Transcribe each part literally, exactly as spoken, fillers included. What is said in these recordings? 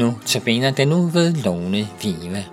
notabene den nu ved Lone Viva.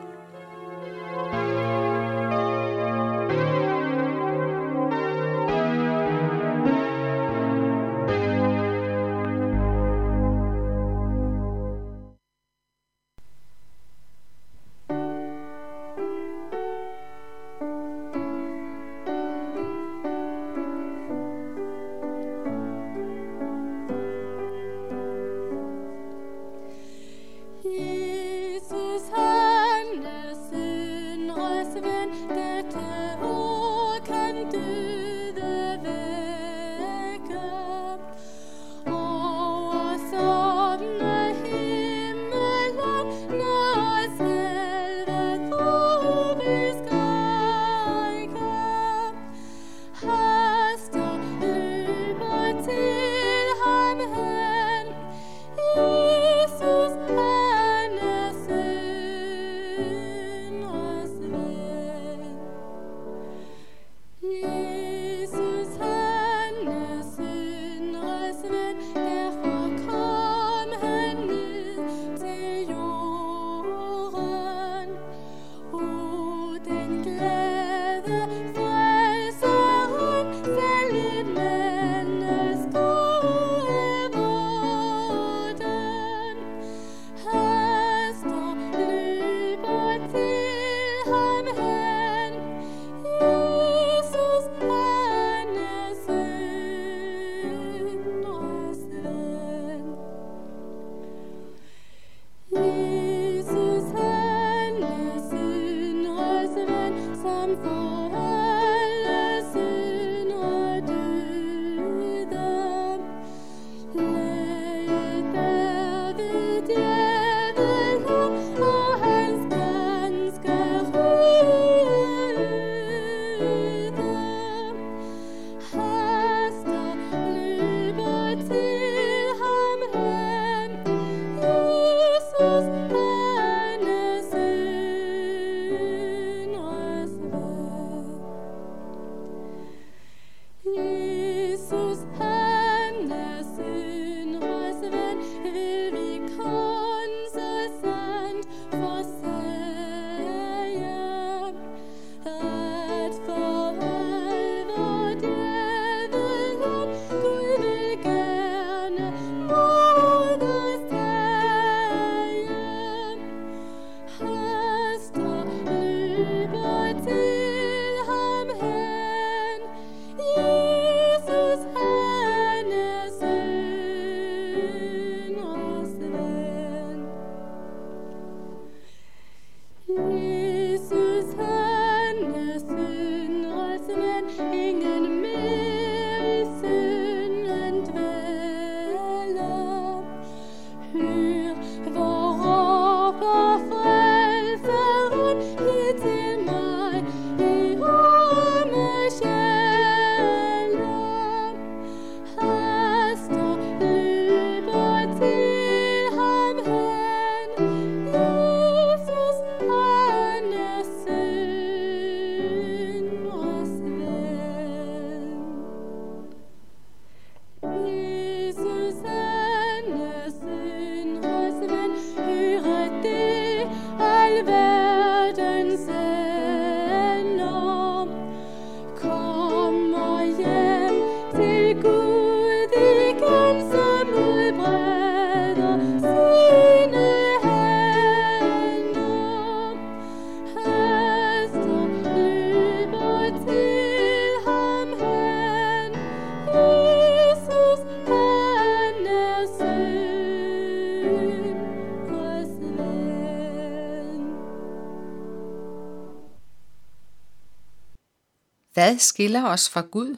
Hvad skiller os fra Gud,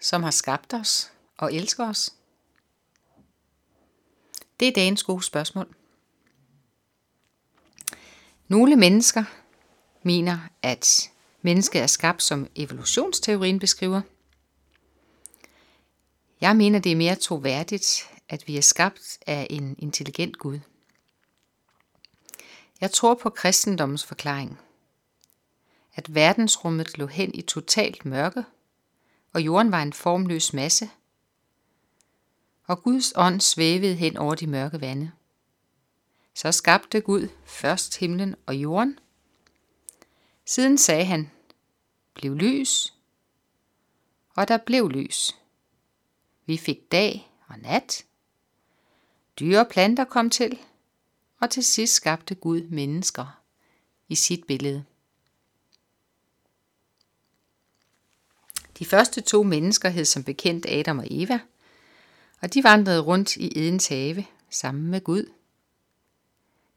som har skabt os og elsker os? Det er dagens gode spørgsmål. Nogle mennesker mener, at mennesket er skabt, som evolutionsteorien beskriver. Jeg mener, det er mere troværdigt, at vi er skabt af en intelligent Gud. Jeg tror på kristendommens forklaring, at verdensrummet lå hen i totalt mørke, og jorden var en formløs masse, og Guds ånd svævede hen over de mørke vande. Så skabte Gud først himlen og jorden. Siden sagde han, blev lys, og der blev lys. Vi fik dag og nat. Dyre og planter kom til, og til sidst skabte Gud mennesker i sit billede. De første to mennesker hed som bekendt Adam og Eva, og de vandrede rundt i Edens have sammen med Gud.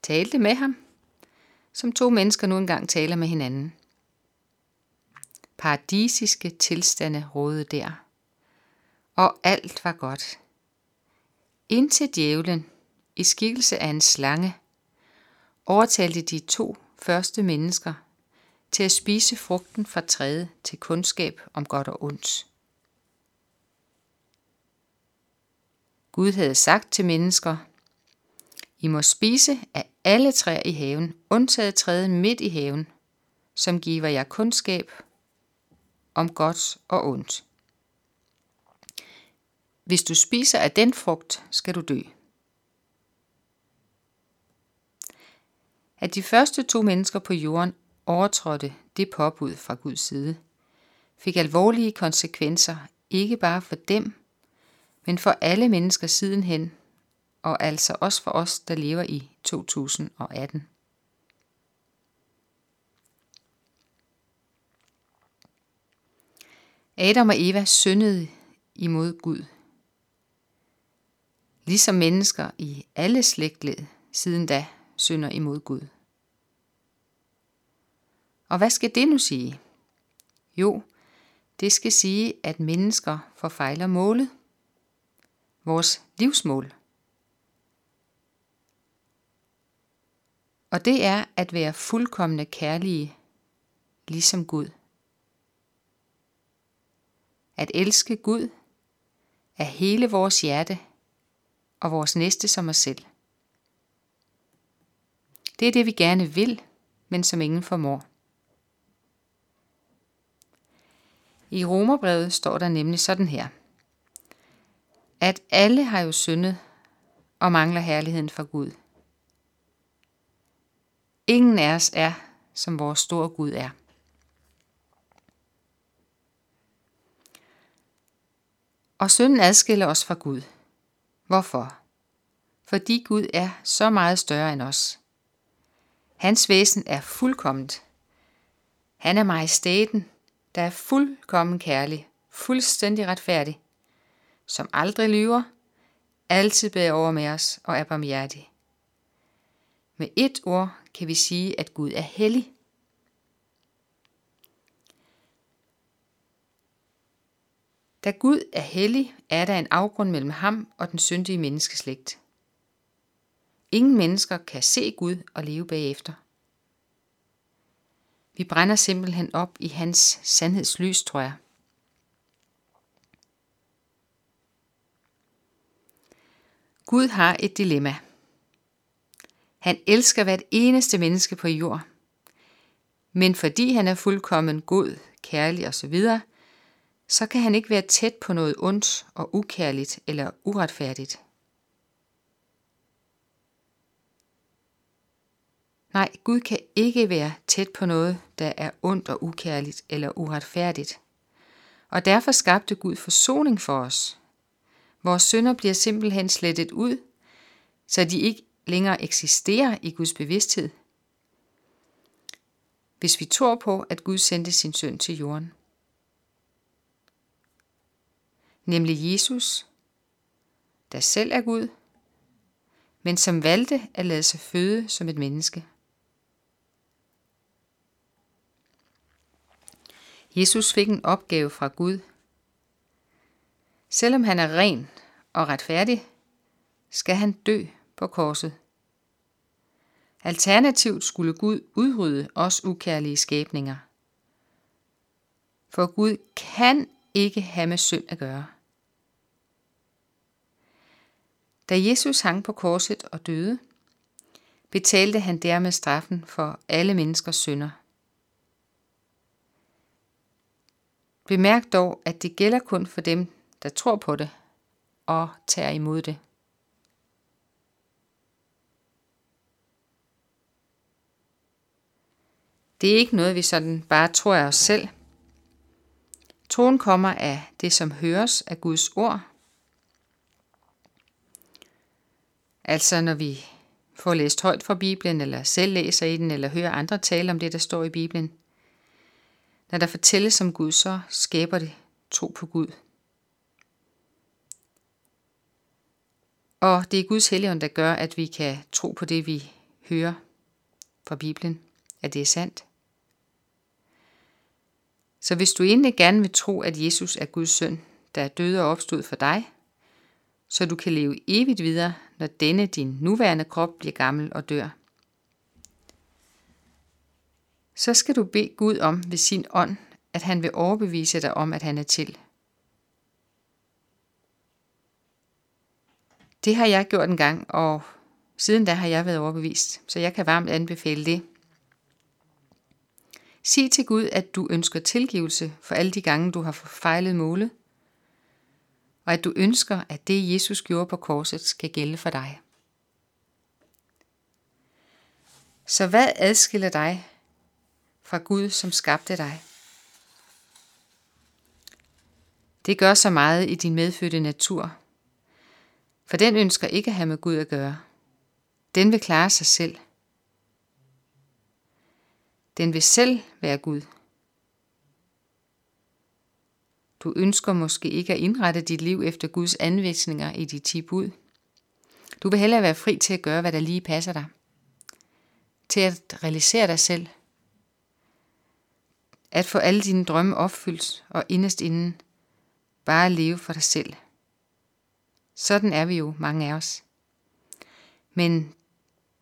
Talte med ham, som to mennesker nu engang taler med hinanden. Paradisiske tilstande rådede der, og alt var godt. Indtil djævlen, i skikkelse af en slange, overtalte de to første mennesker til at spise frugten fra træet til kundskab om godt og ondt. Gud havde sagt til mennesker, I må spise af alle træer i haven, undtaget træet midt i haven, som giver jer kundskab om godt og ondt. Hvis du spiser af den frugt, skal du dø. At de første to mennesker på jorden overtrådte det påbud fra Guds side, fik alvorlige konsekvenser, ikke bare for dem, men for alle mennesker sidenhen, og altså også for os, der lever i to tusind atten. Adam og Eva syndede imod Gud. Ligesom mennesker i alle slægtled siden da synder imod Gud. Og hvad skal det nu sige? Jo, det skal sige, at mennesker forfejler målet. Vores livsmål. Og det er at være fuldkomne kærlige, ligesom Gud. At elske Gud er hele vores hjerte og vores næste som os selv. Det er det, vi gerne vil, men som ingen formår. I Romerbrevet står der nemlig sådan her, at alle har jo syndet og mangler herligheden fra Gud. Ingen af os er, som vores store Gud er. Og synden adskiller os fra Gud. Hvorfor? Fordi Gud er så meget større end os. Hans væsen er fuldkomment. Han er majestæten, der er fuldkommen kærlig, fuldstændig retfærdig, som aldrig lyver, altid beder over med os og er barmhjertig. Med et ord kan vi sige, at Gud er hellig. Da Gud er hellig, er der en afgrund mellem ham og den syndige menneskeslægt. Ingen mennesker kan se Gud og leve bagefter. Vi brænder simpelthen op i hans sandhedslys, tror jeg. Gud har et dilemma. Han elsker hvert eneste menneske på jord. Men fordi han er fuldkommen god, kærlig osv., så kan han ikke være tæt på noget ondt og ukærligt eller uretfærdigt. Nej, Gud kan ikke være tæt på noget, der er ondt og ukærligt eller uretfærdigt. Og derfor skabte Gud forsoning for os. Vores synder bliver simpelthen slettet ud, så de ikke længere eksisterer i Guds bevidsthed, hvis vi tror på, at Gud sendte sin søn til jorden. Nemlig Jesus, der selv er Gud, men som valgte at lade sig føde som et menneske. Jesus fik en opgave fra Gud. Selvom han er ren og retfærdig, skal han dø på korset. Alternativt skulle Gud udrydde os ukærlige skabninger. For Gud kan ikke have med synd at gøre. Da Jesus hang på korset og døde, betalte han dermed straffen for alle menneskers synder. Bemærk dog, at det gælder kun for dem, der tror på det og tager imod det. Det er ikke noget, vi sådan bare tror af os selv. Troen kommer af det, som høres af Guds ord. Altså når vi får læst højt fra Bibelen, eller selv læser i den, eller hører andre tale om det, der står i Bibelen. Når der fortælles om Gud, så skaber det tro på Gud. Og det er Guds Helligånd, der gør, at vi kan tro på det, vi hører fra Bibelen, at det er sandt. Så hvis du egentlig gerne vil tro, at Jesus er Guds søn, der er døde og opstod for dig, så du kan leve evigt videre, når denne din nuværende krop bliver gammel og dør, så skal du bede Gud om ved sin ånd, at han vil overbevise dig om, at han er til. Det har jeg gjort en gang, og siden da har jeg været overbevist, så jeg kan varmt anbefale det. Sig til Gud, at du ønsker tilgivelse for alle de gange, du har fejlet målet, og at du ønsker, at det, Jesus gjorde på korset, skal gælde for dig. Så hvad adskiller dig fra Gud, som skabte dig? Det gør så meget i din medfødte natur, for den ønsker ikke at have med Gud at gøre. Den vil klare sig selv. Den vil selv være Gud. Du ønsker måske ikke at indrette dit liv efter Guds anvisninger i de ti bud. Du vil hellere være fri til at gøre, hvad der lige passer dig. Til at realisere dig selv. At få alle dine drømme opfyldt og inderst inden bare leve for dig selv. Sådan er vi jo, mange af os. Men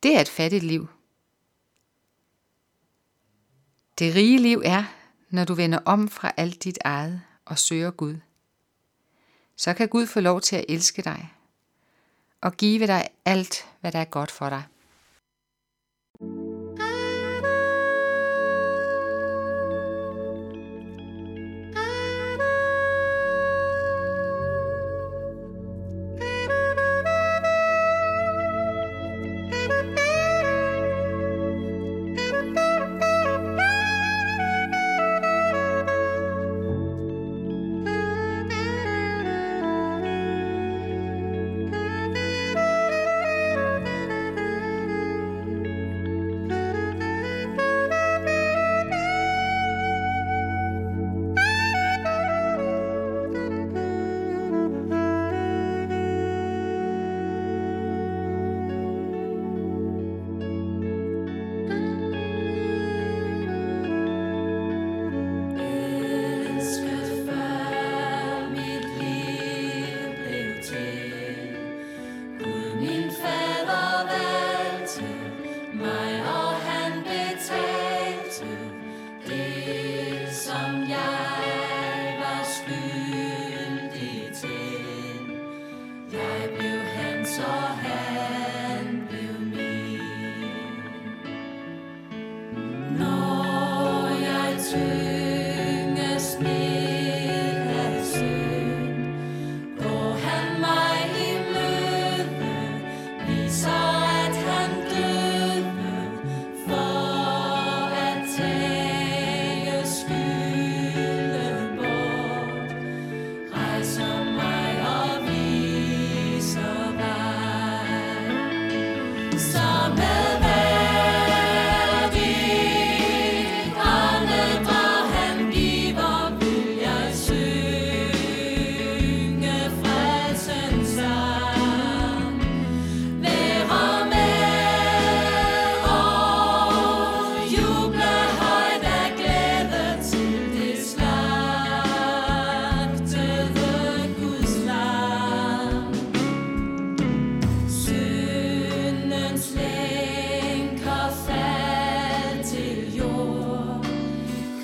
det er et fattigt liv. Det rige liv er, når du vender om fra alt dit eget og søger Gud. Så kan Gud få lov til at elske dig og give dig alt, hvad der er godt for dig.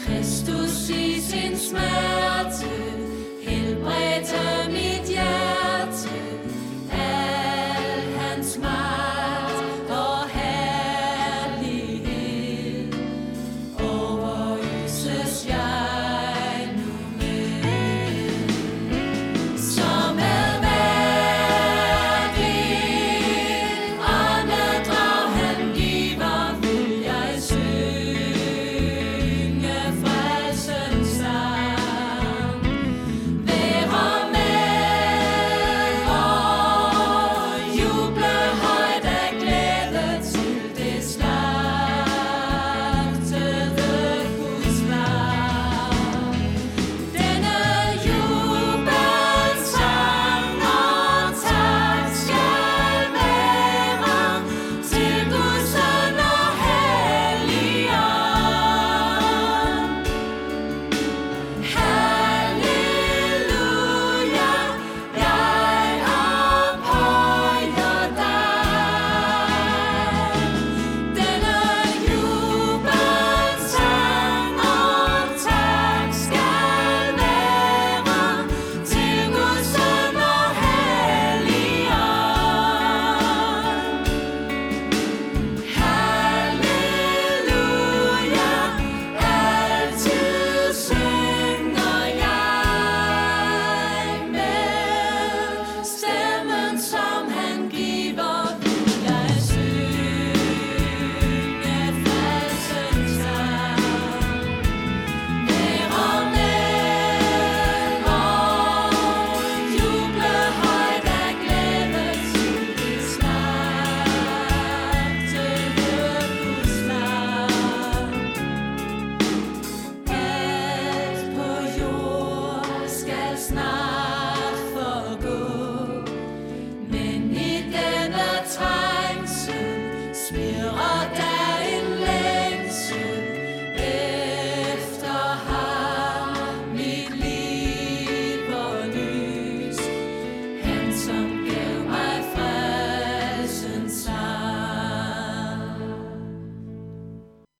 Christus i sin smerte, helbredt